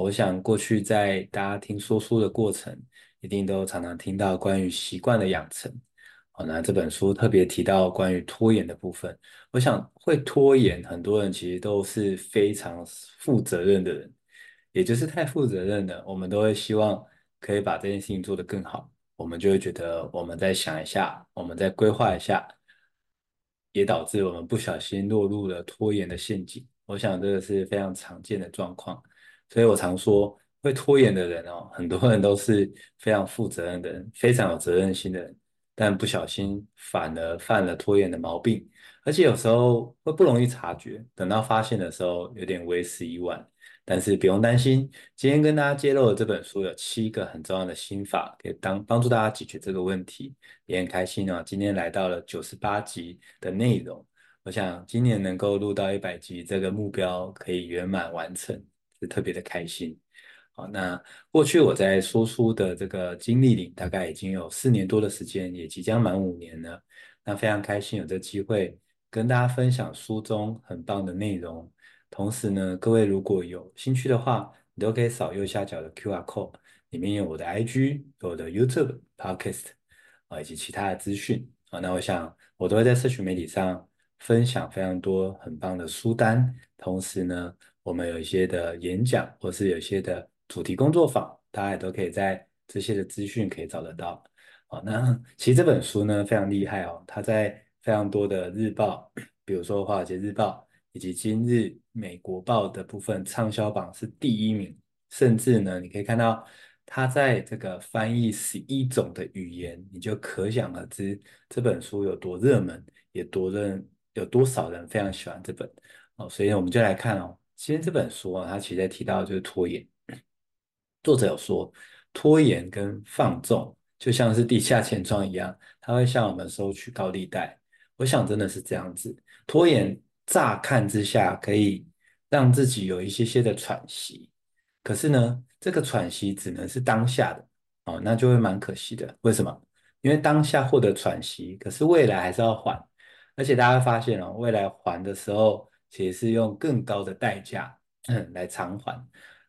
我想过去在大家听说书的过程，一定都常常听到关于习惯的养成。那这本书特别提到关于拖延的部分。我想会拖延，很多人其实都是非常负责任的人，也就是太负责任了，我们都会希望可以把这件事情做得更好，我们就会觉得我们再想一下，我们再规划一下，也导致我们不小心落入了拖延的陷阱。我想这个是非常常见的状况，所以我常说，会拖延的人很多人都是非常负责任的人，非常有责任心的人，但不小心反而犯了拖延的毛病，而且有时候会不容易察觉，等到发现的时候有点为时已晚。但是不用担心，今天跟大家揭露的这本书有7个很重要的心法，可以帮助大家解决这个问题。也很开心今天来到了98集的内容。我想今年能够录到100集，这个目标可以圆满完成，是特别的开心。好，那过去我在说书的这个经历里，大概已经有4年多的时间，也即将满5年了。那非常开心有这机会跟大家分享书中很棒的内容。同时呢，各位如果有兴趣的话，你都可以扫右下角的 QR code， 里面有我的 IG、有我的 YouTube、Podcast 以及其他的资讯。那我想我都会在社群媒体上分享非常多很棒的书单，同时呢，我们有一些的演讲，或是有一些的主题工作坊，大家也都可以在这些的资讯可以找得到。那其实这本书呢非常厉害它在非常多的日报，比如说《华尔街日报》以及《今日》《美国报》的部分畅销榜是第1名，甚至呢，你可以看到它在这个翻译11种的语言，你就可想而知这本书有多热门，也有多少人非常喜欢这本所以我们就来看今天这本书它其实在提到就是拖延。作者有说，拖延跟放纵就像是地下钱庄一样，它会向我们收取高利贷。我想真的是这样子，拖延乍看之下可以让自己有一些些的喘息，可是呢，这个喘息只能是当下的那就会蛮可惜的。为什么？因为当下获得喘息，可是未来还是要还。而且大家会发现未来还的时候，其实是用更高的代价来偿还，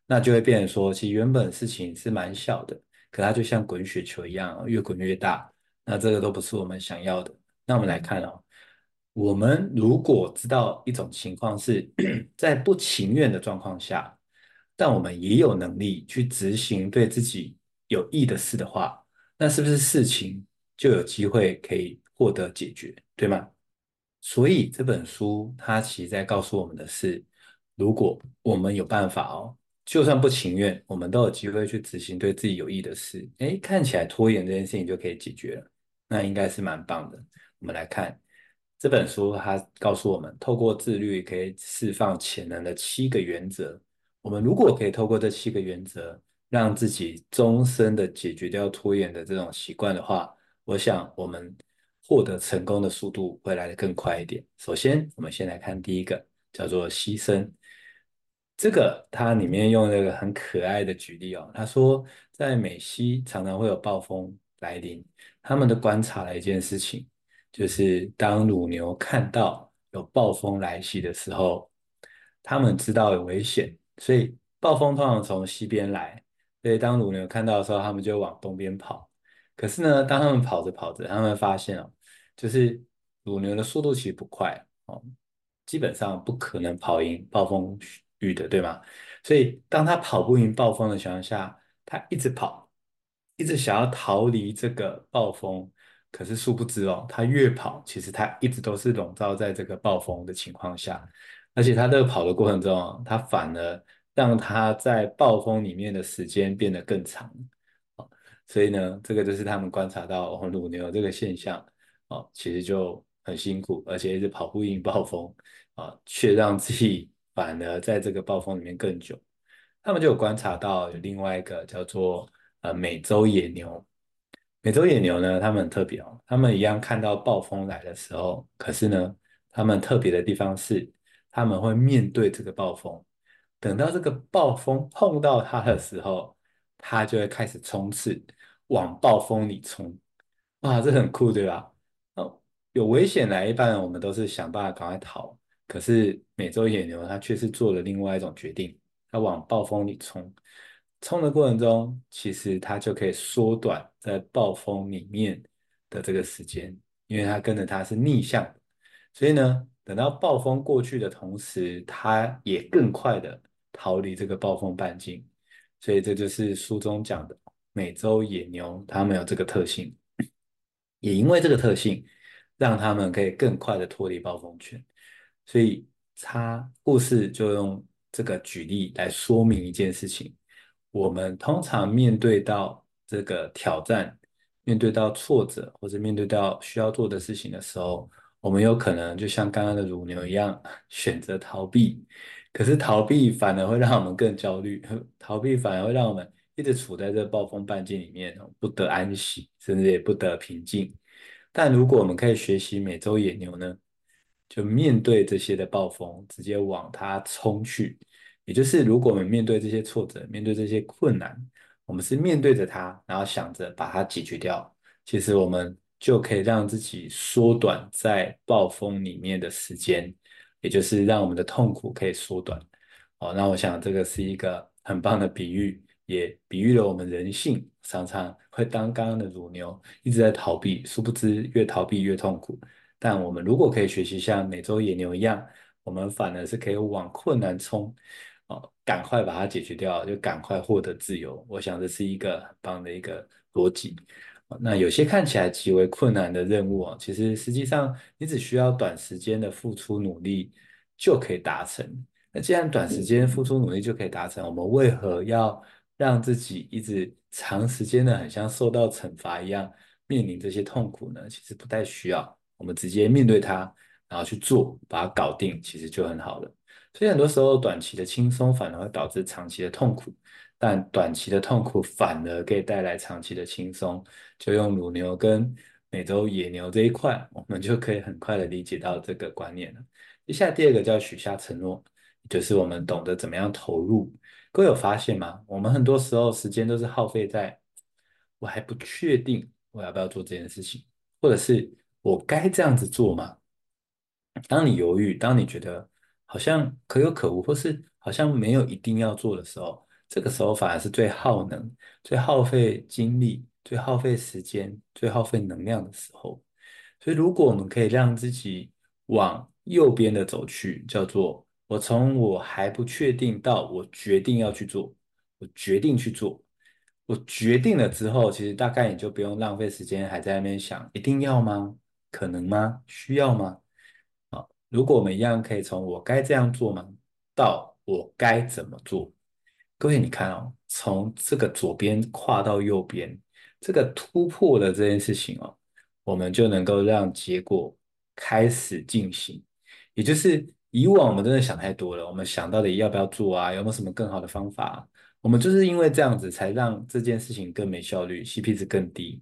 那就会变成说，其实原本事情是蛮小的，可它就像滚雪球一样越滚越大，那这个都不是我们想要的。那我们来看我们如果知道一种情况是在不情愿的状况下，但我们也有能力去执行对自己有益的事的话，那是不是事情就有机会可以获得解决，对吗？所以这本书它其实在告诉我们的是，如果我们有办法就算不情愿，我们都有机会去执行对自己有益的事。看起来拖延这件事情就可以解决了，那应该是蛮棒的。我们来看这本书，它告诉我们，透过自律可以释放潜能的7个原则。我们如果可以透过这7个原则，让自己终身的解决掉拖延的这种习惯的话，我想我们获得成功的速度会来得更快一点。首先，我们先来看第一个，叫做牺牲。这个它里面用了一个很可爱的举例他说，在美西常常会有暴风来临，他们都观察了一件事情，就是当乳牛看到有暴风来袭的时候，他们知道有危险，所以暴风通常从西边来，所以当乳牛看到的时候，他们就往东边跑。可是呢，当他们跑着跑着，他们发现就是乳牛的速度其实不快基本上不可能跑赢暴风雨的，对吗？所以当他跑不赢暴风的情况下，他一直跑，一直想要逃离这个暴风，可是殊不知他越跑，其实他一直都是笼罩在这个暴风的情况下，而且他这个跑的过程中他反而让他在暴风里面的时间变得更长。所以呢，这个就是他们观察到乳牛这个现象其实就很辛苦，而且一直跑不赢暴风却让自己反而在这个暴风里面更久。他们就有观察到有另外一个叫做美洲野牛。美洲野牛呢，他们很特别他们一样看到暴风来的时候，可是呢，他们特别的地方是，他们会面对这个暴风，等到这个暴风碰到它的时候，他就会开始冲刺，往暴风里冲。哇，这很酷，对吧？有危险来，一般我们都是想办法赶快逃，可是美洲野牛它却是做了另外一种决定，它往暴风里冲。冲的过程中，其实它就可以缩短在暴风里面的这个时间，因为它跟着它是逆向的。所以呢，等到暴风过去的同时，它也更快的逃离这个暴风半径。所以这就是书中讲的美洲野牛，它们有这个特性，也因为这个特性，让它们可以更快的脱离暴风圈。所以它故事就用这个举例来说明一件事情。我们通常面对到这个挑战，面对到挫折，或者面对到需要做的事情的时候，我们有可能就像刚刚的乳牛一样选择逃避，可是逃避反而会让我们更焦虑，逃避反而会让我们一直处在这暴风半径里面，不得安息，甚至也不得平静。但如果我们可以学习美洲野牛呢，就面对这些的暴风，直接往它冲去。也就是如果我们面对这些挫折，面对这些困难，我们是面对着它，然后想着把它解决掉，其实我们就可以让自己缩短在暴风里面的时间，也就是让我们的痛苦可以缩短。那我想这个是一个很棒的比喻，也比喻了我们人性常常会当刚刚的乳牛一直在逃避，殊不知越逃避越痛苦。但我们如果可以学习像美洲野牛一样，我们反而是可以往困难冲，赶快把它解决掉，就赶快获得自由。我想这是一个很棒的一个逻辑。那有些看起来极为困难的任务，其实实际上你只需要短时间的付出努力就可以达成。那既然短时间付出努力就可以达成，我们为何要让自己一直长时间的很像受到惩罚一样面临这些痛苦呢？其实不太需要，我们直接面对它，然后去做，把它搞定，其实就很好了。所以很多时候短期的轻松反而会导致长期的痛苦，但短期的痛苦反而可以带来长期的轻松。就用乳牛跟美洲野牛这一块，我们就可以很快的理解到这个观念了。接下来第二个叫许下承诺，就是我们懂得怎么样投入。各位有发现吗？我们很多时候时间都是耗费在我还不确定我要不要做这件事情，或者是我该这样子做吗？当你犹豫，当你觉得好像可有可无，或是好像没有一定要做的时候，这个时候反而是最耗能、最耗费精力、最耗费时间、最耗费能量的时候。所以如果我们可以让自己往右边的走去，叫做我从我还不确定到我决定要去做，我决定去做，我决定了之后，其实大概你就不用浪费时间还在那边想一定要吗？可能吗？需要吗？如果我们一样可以从我该这样做吗到我该怎么做。各位你看从这个左边跨到右边，这个突破的这件事情我们就能够让结果开始进行。也就是以往我们真的想太多了，我们想到底要不要做啊，有没有什么更好的方法啊，我们就是因为这样子才让这件事情更没效率， CP 值更低。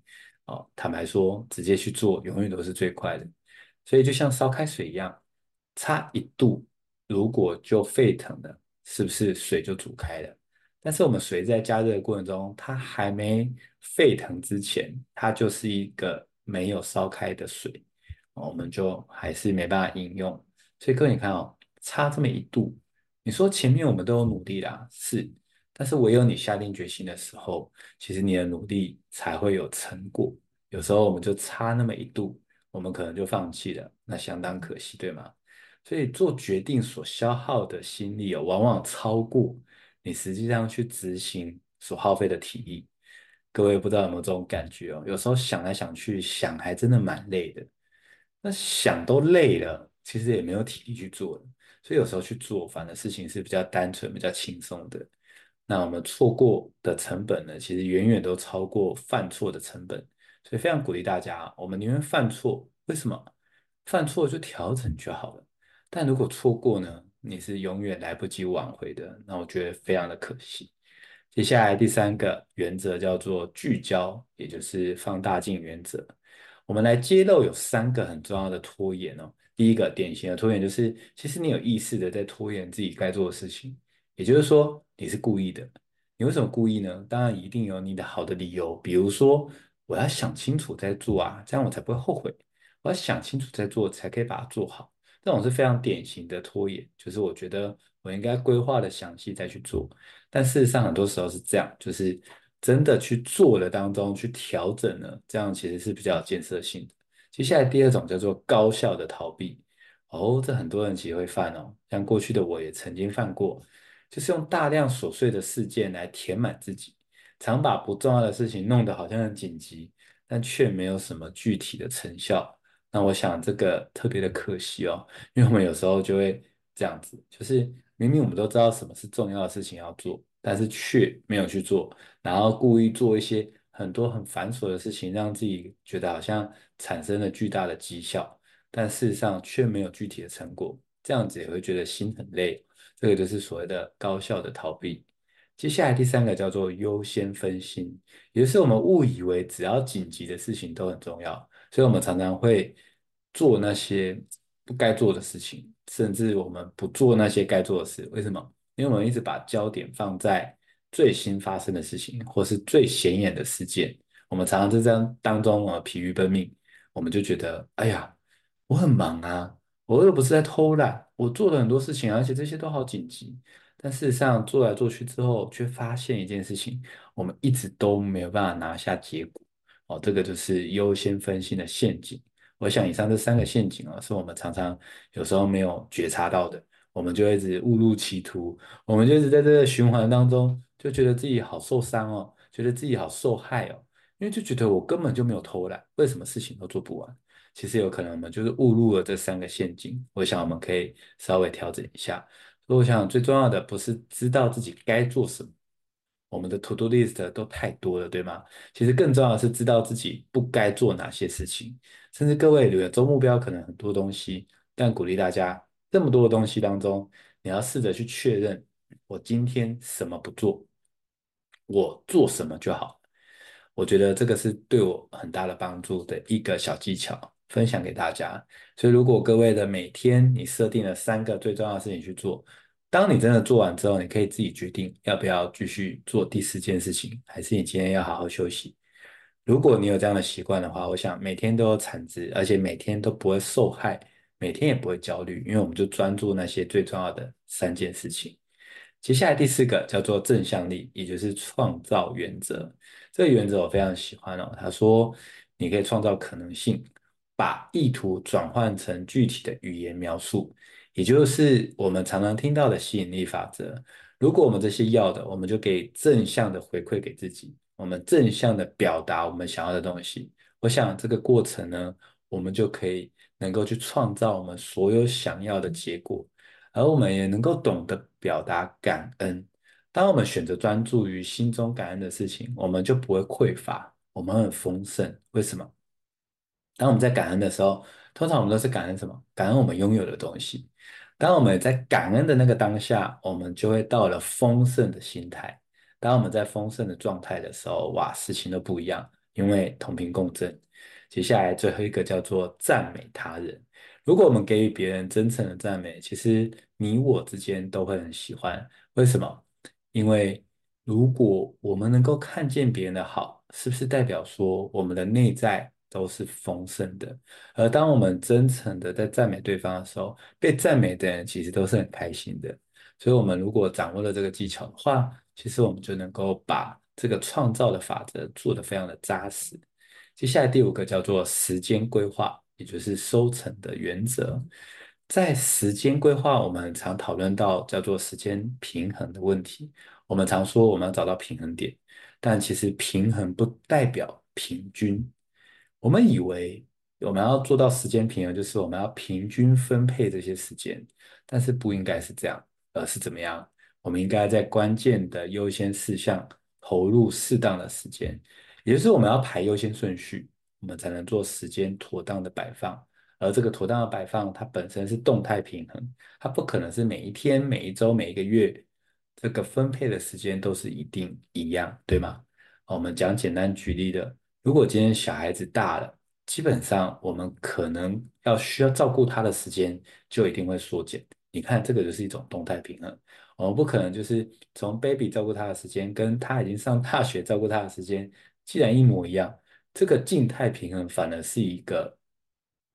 坦白说直接去做永远都是最快的。所以就像烧开水一样，差一度如果就沸腾了，是不是水就煮开了？但是我们水在加热的过程中，它还没沸腾之前，它就是一个没有烧开的水，我们就还是没办法饮用。所以各位你看差这么一度，你说前面我们都有努力啦，是，但是唯有你下定决心的时候，其实你的努力才会有成果。有时候我们就差那么一度，我们可能就放弃了，那相当可惜，对吗？所以做决定所消耗的心力往往超过你实际上去执行所耗费的体力。各位不知道有没有这种感觉有时候想来想去，想还真的蛮累的。那想都累了，其实也没有体力去做了。所以有时候去做，反正事情是比较单纯、比较轻松的。那我们错过的成本呢，其实远远都超过犯错的成本。所以非常鼓励大家，我们宁愿犯错，为什么？犯错就调整就好了。但如果错过呢，你是永远来不及挽回的，那我觉得非常的可惜。接下来第三个原则叫做聚焦，也就是放大镜原则。我们来揭露有三个很重要的拖延第一个典型的拖延就是，其实你有意识的在拖延自己该做的事情，也就是说你是故意的。你为什么故意呢？当然一定有你的好的理由，比如说我要想清楚再做啊，这样我才不会后悔。我要想清楚再做，才可以把它做好。这种是非常典型的拖延，就是我觉得我应该规划的详细再去做。但事实上，很多时候是这样，就是真的去做的当中去调整呢，这样其实是比较有建设性的。接下来第二种叫做高效的逃避，哦，这很多人其实会犯哦，像过去的我也曾经犯过，就是用大量琐碎的事件来填满自己，常把不重要的事情弄得好像很紧急，但却没有什么具体的成效。那我想这个特别的可惜哦，因为我们有时候就会这样子，就是明明我们都知道什么是重要的事情要做，但是却没有去做，然后故意做一些很多很繁琐的事情，让自己觉得好像产生了巨大的绩效，但事实上却没有具体的成果，这样子也会觉得心很累，这个就是所谓的高效的逃避。接下来第三个叫做优先分心，也就是我们误以为只要紧急的事情都很重要，所以我们常常会做那些不该做的事情，甚至我们不做那些该做的事。为什么？因为我们一直把焦点放在最新发生的事情或是最显眼的事件，我们常常在这当中疲于奔命，我们就觉得哎呀我很忙啊，我又不是在偷懒，我做了很多事情，而且这些都好紧急。但事实上做来做去之后，却发现一件事情，我们一直都没有办法拿下结果哦，这个就是优先分心的陷阱。我想以上这三个陷阱啊，是我们常常有时候没有觉察到的，我们就一直误入歧途，我们就一直在这个循环当中，就觉得自己好受伤哦，觉得自己好受害哦，因为就觉得我根本就没有偷懒，为什么事情都做不完？其实有可能我们就是误入了这三个陷阱，我想我们可以稍微调整一下。所以我想最重要的不是知道自己该做什么，我们的 to do list 都太多了，对吗？其实更重要的是知道自己不该做哪些事情，甚至各位远周目标可能很多东西，但鼓励大家这么多的东西当中，你要试着去确认我今天什么不做，我做什么就好。我觉得这个是对我很大的帮助的一个小技巧，分享给大家。所以如果各位的每天你设定了3个最重要的事情去做，当你真的做完之后，你可以自己决定要不要继续做第4件事情，还是你今天要好好休息。如果你有这样的习惯的话，我想每天都有产值，而且每天都不会受害，每天也不会焦虑，因为我们就专注那些最重要的3件事情。接下来第4个叫做正向力，也就是创造原则。这个原则我非常喜欢哦，他说你可以创造可能性，把意图转换成具体的语言描述，也就是我们常常听到的吸引力法则。如果我们这些要的，我们就给正向的回馈给自己，我们正向的表达我们想要的东西。我想这个过程呢，我们就可以能够去创造我们所有想要的结果，而我们也能够懂得表达感恩。当我们选择专注于心中感恩的事情，我们就不会匮乏，我们很丰盛。为什么？当我们在感恩的时候，通常我们都是感恩什么？感恩我们拥有的东西。当我们在感恩的那个当下，我们就会到了丰盛的心态。当我们在丰盛的状态的时候，哇，事情都不一样，因为同频共振。接下来最后一个叫做赞美他人。如果我们给予别人真诚的赞美，其实你我之间都会很喜欢。为什么？因为如果我们能够看见别人的好，是不是代表说我们的内在都是丰盛的？而当我们真诚的在赞美对方的时候，被赞美的人其实都是很开心的。所以我们如果掌握了这个技巧的话，其实我们就能够把这个创造的法则做得非常的扎实。接下来第5个叫做时间规划，也就是收成的原则。在时间规划，我们常讨论到叫做时间平衡的问题。我们常说我们要找到平衡点，但其实平衡不代表平均。我们以为我们要做到时间平衡，就是我们要平均分配这些时间，但是不应该是这样，而是怎么样？我们应该在关键的优先事项投入适当的时间，也就是我们要排优先顺序，我们才能做时间妥当的摆放。而这个妥当的摆放，它本身是动态平衡，它不可能是每一天、每一周、每一个月这个分配的时间都是一定一样，对吗？我们讲简单举例的，如果今天小孩子大了，基本上我们可能需要照顾他的时间就一定会缩减。你看，这个就是一种动态平衡。我们不可能就是从 baby 照顾他的时间跟他已经上大学照顾他的时间既然一模一样，这个静态平衡反而是一个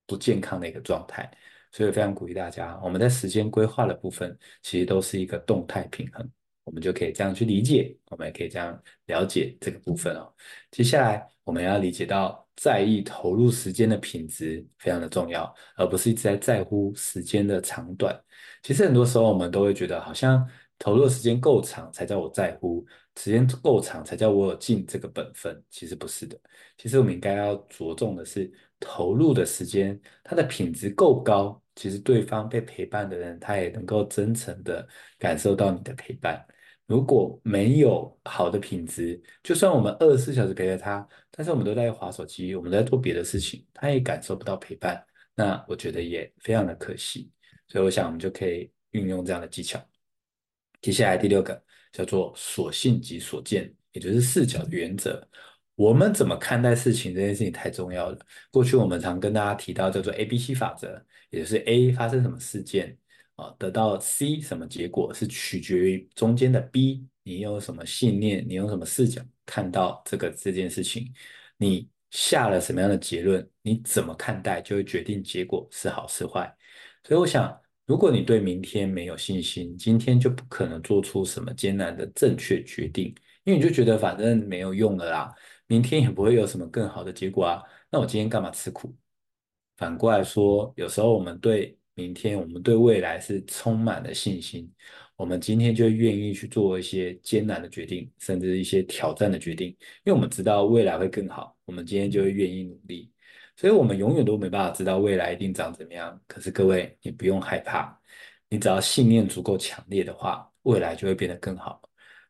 不健康的一个状态。所以非常鼓励大家，我们在时间规划的部分，其实都是一个动态平衡，我们就可以这样去理解，我们也可以这样了解这个部分哦。接下来我们要理解到，在意投入时间的品质非常的重要，而不是一直在乎时间的长短。其实很多时候我们都会觉得，好像投入的时间够长才叫我在乎，时间够长才叫我有尽这个本分。其实不是的，其实我们应该要着重的是投入的时间，它的品质够高，其实对方被陪伴的人，他也能够真诚的感受到你的陪伴。如果没有好的品质，就算我们24小时陪着他，但是我们都在滑手机，我们在做别的事情，他也感受不到陪伴，那我觉得也非常的可惜。所以我想我们就可以运用这样的技巧。接下来第6个叫做所信即所见，也就是视角的原则。我们怎么看待事情这件事情太重要了。过去我们常跟大家提到叫做 ABC 法则，也就是 A 发生什么事件，得到 C 什么结果，是取决于中间的 B 你用什么信念，你用什么视角看到这件事情，你下了什么样的结论，你怎么看待就会决定结果是好是坏。所以我想，如果你对明天没有信心，今天就不可能做出什么艰难的正确决定，因为你就觉得反正没有用了啦，明天也不会有什么更好的结果啊，那我今天干嘛吃苦。反过来说，有时候我们对明天，我们对未来是充满了信心，我们今天就愿意去做一些艰难的决定，甚至一些挑战的决定，因为我们知道未来会更好，我们今天就会愿意努力。所以我们永远都没办法知道未来一定长怎么样，可是各位，你不用害怕，你只要信念足够强烈的话，未来就会变得更好。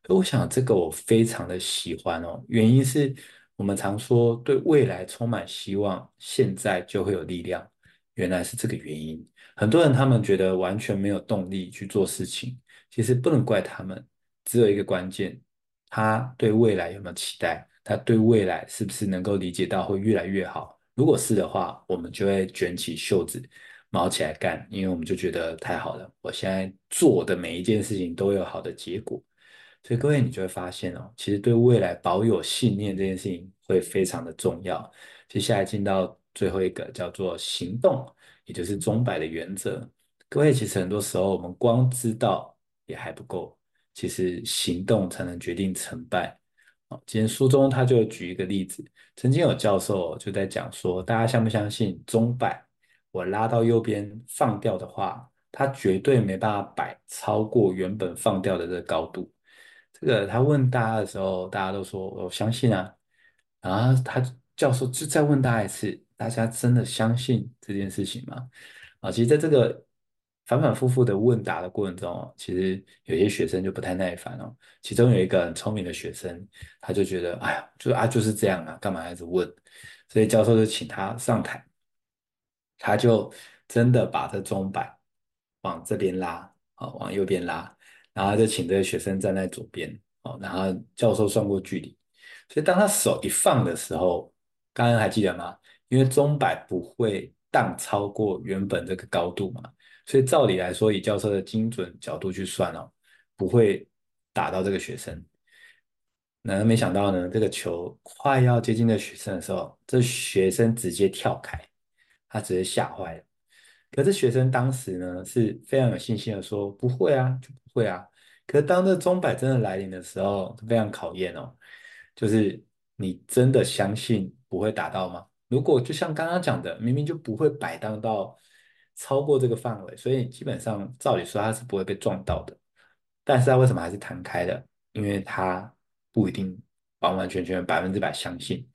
我想这个我非常的喜欢哦，原因是我们常说对未来充满希望，现在就会有力量，原来是这个原因。很多人他们觉得完全没有动力去做事情，其实不能怪他们，只有一个关键，他对未来有没有期待，他对未来是不是能够理解到会越来越好。如果是的话，我们就会卷起袖子毛起来干，因为我们就觉得太好了，我现在做的每一件事情都有好的结果。所以各位，你就会发现哦，其实对未来保有信念这件事情会非常的重要。接下来进到最后一个叫做行动，也就是钟摆的原则。各位，其实很多时候我们光知道也还不够，其实行动才能决定成败。今天书中他就举一个例子，曾经有教授就在讲说，大家相不相信钟摆我拉到右边放掉的话，它绝对没办法摆超过原本放掉的这个高度。这个他问大家的时候，大家都说我相信啊，然后他教授就再问大家一次，大家真的相信这件事情吗？其实在这个反复的问答的过程中，其实有些学生就不太耐烦哦。其中有一个很聪明的学生，他就觉得，哎呀，就是这样啊，干嘛一直问？所以教授就请他上台，他就真的把这钟摆往这边拉，往右边拉，然后就请这个学生站在左边，然后教授算过距离，所以当他手一放的时候，刚刚还记得吗？因为钟摆不会荡超过原本这个高度嘛，所以照理来说，以教授的精准角度去算，不会打到这个学生。那没想到呢，这个球快要接近这学生的时候，这学生直接跳开，他直接吓坏了。可是学生当时呢是非常有信心的说，不会啊，就不会啊。可是当这钟摆真的来临的时候，非常考验，就是你真的相信不会打到吗？如果就像刚刚讲的，明明就不会摆荡到超过这个范围，所以基本上照理说它是不会被撞到的，但是它为什么还是弹开的？因为它不一定完全100%相信，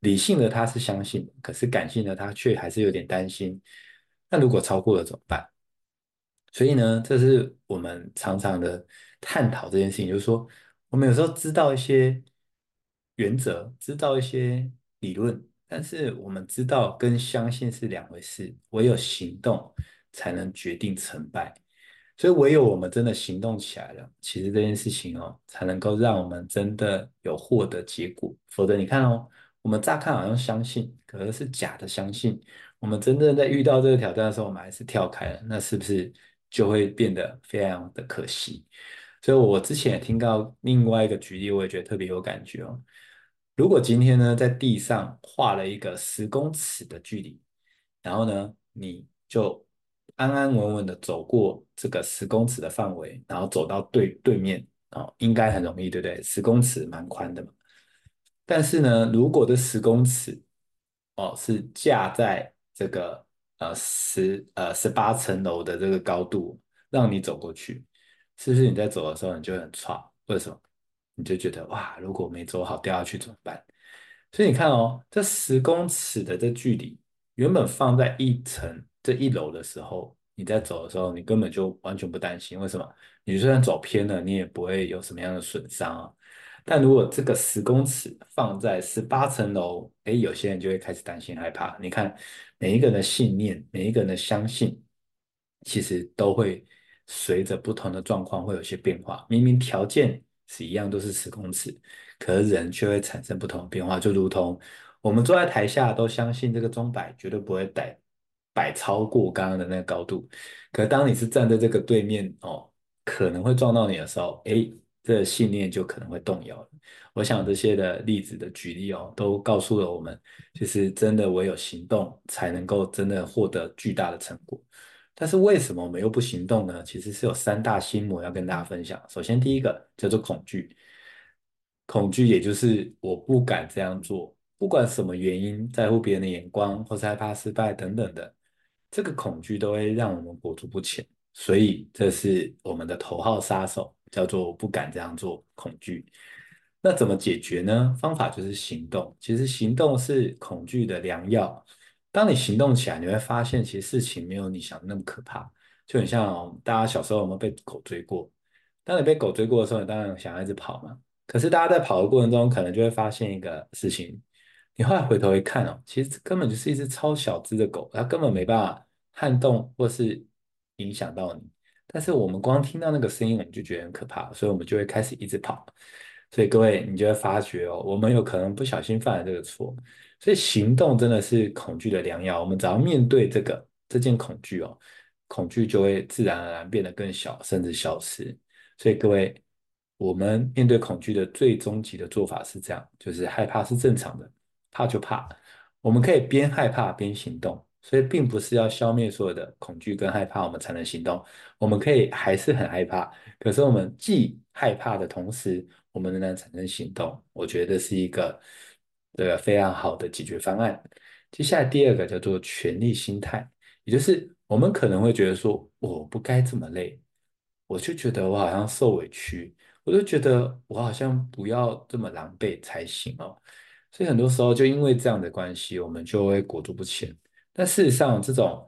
理性的他是相信，可是感性的他却还是有点担心，那如果超过了怎么办？所以呢，这是我们常常的探讨这件事情，就是说我们有时候知道一些原则，知道一些理论，但是我们知道跟相信是两回事，唯有行动才能决定成败。所以唯有我们真的行动起来了，其实这件事情，才能够让我们真的有获得结果。否则你看，我们乍看好像相信，可是是假的相信。我们真正在遇到这个挑战的时候，我们还是跳开了，那是不是就会变得非常的可惜？所以我之前也听到另外一个举例，我也觉得特别有感觉。如果今天呢，在地上画了一个10公尺的距离，然后呢，你就安安稳稳的走过这个10公尺的范围，然后走到对面哦，应该很容易，对不对？10公尺蛮宽的嘛。但是呢，如果这10公尺哦是架在这个18层楼的这个高度，让你走过去，是不是你在走的时候你就会很喘？为什么？你就觉得哇，如果没走好掉下去怎么办？所以你看哦，这10公尺的这距离，原本放在1楼的时候，你在走的时候，你根本就完全不担心。为什么？你就算走偏了，你也不会有什么样的损伤啊。但如果这个10公尺放在18层楼，有些人就会开始担心害怕。你看，每一个人的信念，每一个人的相信，其实都会随着不同的状况会有些变化。明明条件是一样，都是10公尺，可是人却会产生不同的变化。就如同我们坐在台下都相信这个钟摆绝对不会摆超过刚刚的那个高度，可是当你是站在这个对面哦，可能会撞到你的时候，这信念就可能会动摇了。我想这些的例子的举例哦，都告诉了我们，其实真的唯有行动才能够真的获得巨大的成果。但是为什么我们又不行动呢？其实是有3大心魔要跟大家分享。首先第一个叫做恐惧，恐惧也就是我不敢这样做，不管什么原因，在乎别人的眼光或是害怕失败等等的，这个恐惧都会让我们裹足不前。所以这是我们的头号杀手，叫做不敢这样做，恐惧。那怎么解决呢？方法就是行动。其实行动是恐惧的良药。当你行动起来，你会发现其实事情没有你想的那么可怕。就很像大家小时候有没有被狗追过？当你被狗追过的时候，你当然想要一直跑嘛。可是大家在跑的过程中，可能就会发现一个事情，你后来回头一看哦，其实根本就是一只超小只的狗，它根本没办法撼动或是影响到你。但是我们光听到那个声音，我们就觉得很可怕，所以我们就会开始一直跑。所以各位，你就会发觉哦，我们有可能不小心犯了这个错。所以行动真的是恐惧的良药，我们只要面对这件恐惧哦，恐惧就会自然而然变得更小，甚至消失。所以各位，我们面对恐惧的最终极的做法是这样，就是害怕是正常的，怕就怕，我们可以边害怕边行动。所以并不是要消灭所有的恐惧跟害怕我们才能行动，我们可以还是很害怕，可是我们既害怕的同时，我们仍然产生行动。我觉得是一个非常好的解决方案。接下来第2个叫做权力心态，也就是我们可能会觉得说，我不该这么累，我就觉得我好像受委屈，我就觉得我好像不要这么狼狈才行哦。所以很多时候就因为这样的关系，我们就会裹足不前。但事实上，这种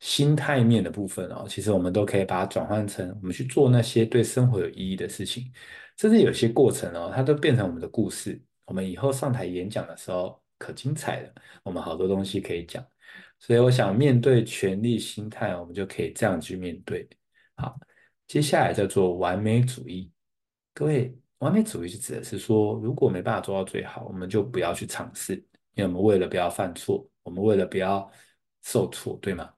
心态面的部分哦，其实我们都可以把它转换成我们去做那些对生活有意义的事情，甚至有些过程哦，它都变成我们的故事。我们以后上台演讲的时候可精彩了，我们好多东西可以讲。所以我想面对权力心态，我们就可以这样去面对。好，接下来叫做完美主义。各位，完美主义就指的是说，如果没办法做到最好，我们就不要去尝试，因为我们为了不要犯错，我们为了不要受挫，对吗？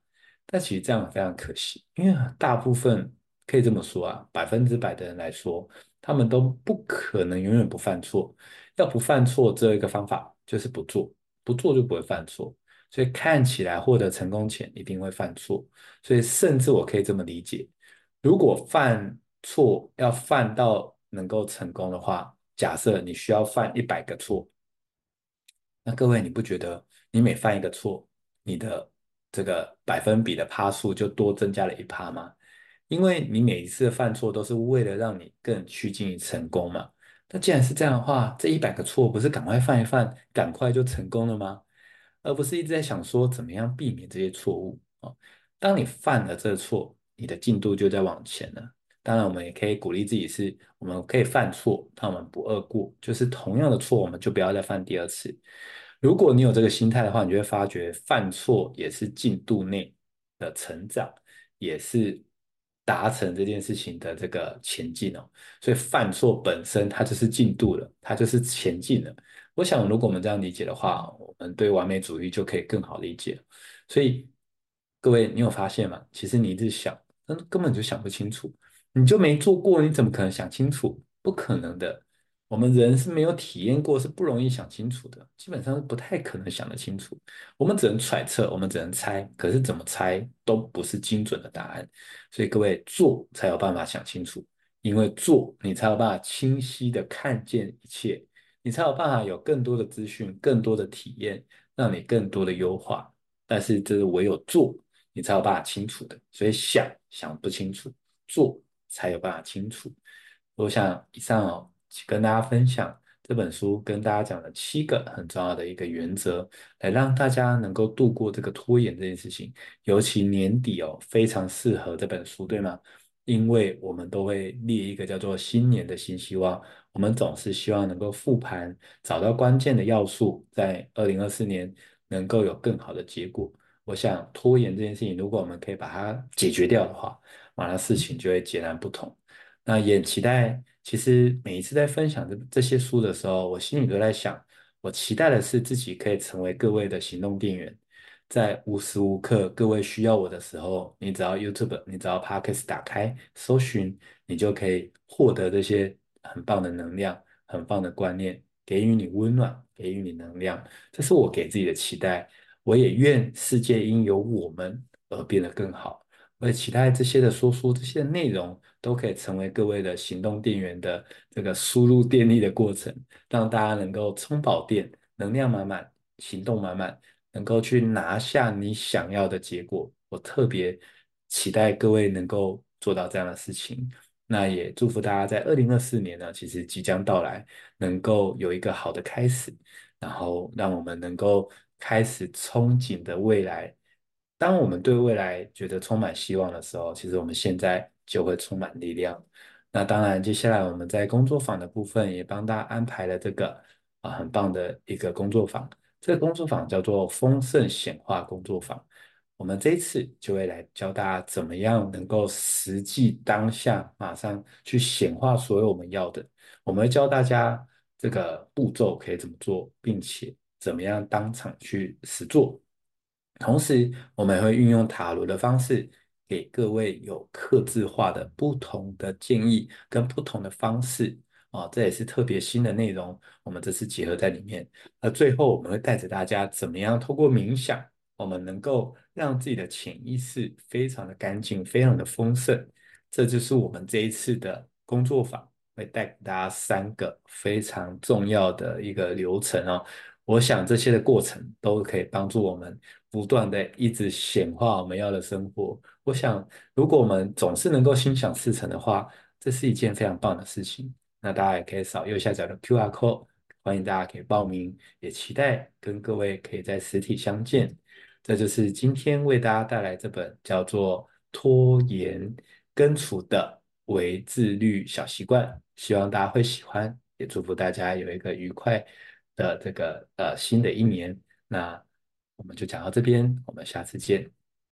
但其实这样非常可惜，因为大部分可以这么说啊，100%的人来说，他们都不可能永远不犯错。要不犯错，只有一个方法，就是不做，不做就不会犯错。所以看起来获得成功前一定会犯错，所以甚至我可以这么理解，如果犯错要犯到能够成功的话，假设你需要犯100个错，那各位你不觉得你每犯一个错，你的这个百分比的趴数就多增加了1%吗？因为你每一次犯错都是为了让你更趋近于成功嘛。那既然是这样的话，这100个错不是赶快犯一犯，赶快就成功了吗？而不是一直在想说怎么样避免这些错误哦。当你犯了这个错，你的进度就在往前了。当然，我们也可以鼓励自己是，我们可以犯错，但我们不贰过，就是同样的错，我们就不要再犯第2次。如果你有这个心态的话，你就会发觉犯错也是进度内的成长，也是达成这件事情的这个前进哦，所以犯错本身它就是进度了，它就是前进了。我想如果我们这样理解的话，我们对完美主义就可以更好理解。所以各位，你有发现吗？其实你一直想，但根本就想不清楚，你就没做过，你怎么可能想清楚？不可能的。我们人是没有体验过，是不容易想清楚的，基本上是不太可能想得清楚。我们只能揣测，我们只能猜，可是怎么猜都不是精准的答案。所以各位做才有办法想清楚，因为做你才有办法清晰的看见一切，你才有办法有更多的资讯、更多的体验，让你更多的优化。但是这是唯有做，你才有办法清楚的。所以想不清楚，做才有办法清楚。我想以上哦。跟大家分享这本书跟大家讲的7个很重要的一个原则，来让大家能够度过这个拖延这件事情。尤其年底哦，非常适合这本书，对吗？因为我们都会列一个叫做新年的新希望，我们总是希望能够复盘，找到关键的要素，在2024年能够有更好的结果。我想拖延这件事情，如果我们可以把它解决掉的话，马上事情就会截然不同。那也期待，其实每一次在分享这些书的时候，我心里都在想，我期待的是自己可以成为各位的行动电源，在无时无刻各位需要我的时候，你只要 YouTube， 你只要 Podcast 打开搜寻，你就可以获得这些很棒的能量，很棒的观念，给予你温暖，给予你能量，这是我给自己的期待。我也愿世界因有我们而变得更好。我也期待这些的说书，这些的内容都可以成为各位的行动电源的这个输入电力的过程，让大家能够充饱电，能量满满，行动满满，能够去拿下你想要的结果。我特别期待各位能够做到这样的事情。那也祝福大家在2024年呢，其实即将到来，能够有一个好的开始，然后让我们能够开始憧憬的未来。当我们对未来觉得充满希望的时候，其实我们现在就会充满力量。那当然，接下来我们在工作坊的部分也帮大家安排了这个很棒的一个工作坊。这个工作坊叫做丰盛显化工作坊。我们这一次就会来教大家怎么样能够实际当下马上去显化所有我们要的。我们会教大家这个步骤可以怎么做，并且怎么样当场去实做。同时，我们也会运用塔罗的方式，给各位有客制化的不同的建议跟不同的方式哦，这也是特别新的内容，我们这次结合在里面。那最后，我们会带着大家怎么样透过冥想，我们能够让自己的潜意识非常的干净，非常的丰盛。这就是我们这一次的工作坊会带给大家3个非常重要的一个流程哦。我想这些的过程都可以帮助我们不断的一直显化我们要的生活。我想如果我们总是能够心想事成的话，这是一件非常棒的事情。那大家也可以扫右下角的 QR Code， 欢迎大家可以报名，也期待跟各位可以在实体相见。这就是今天为大家带来这本叫做《拖延根除的微自律小习惯》，希望大家会喜欢，也祝福大家有一个愉快的这个新的一年。那我们就讲到这边，我们下次见。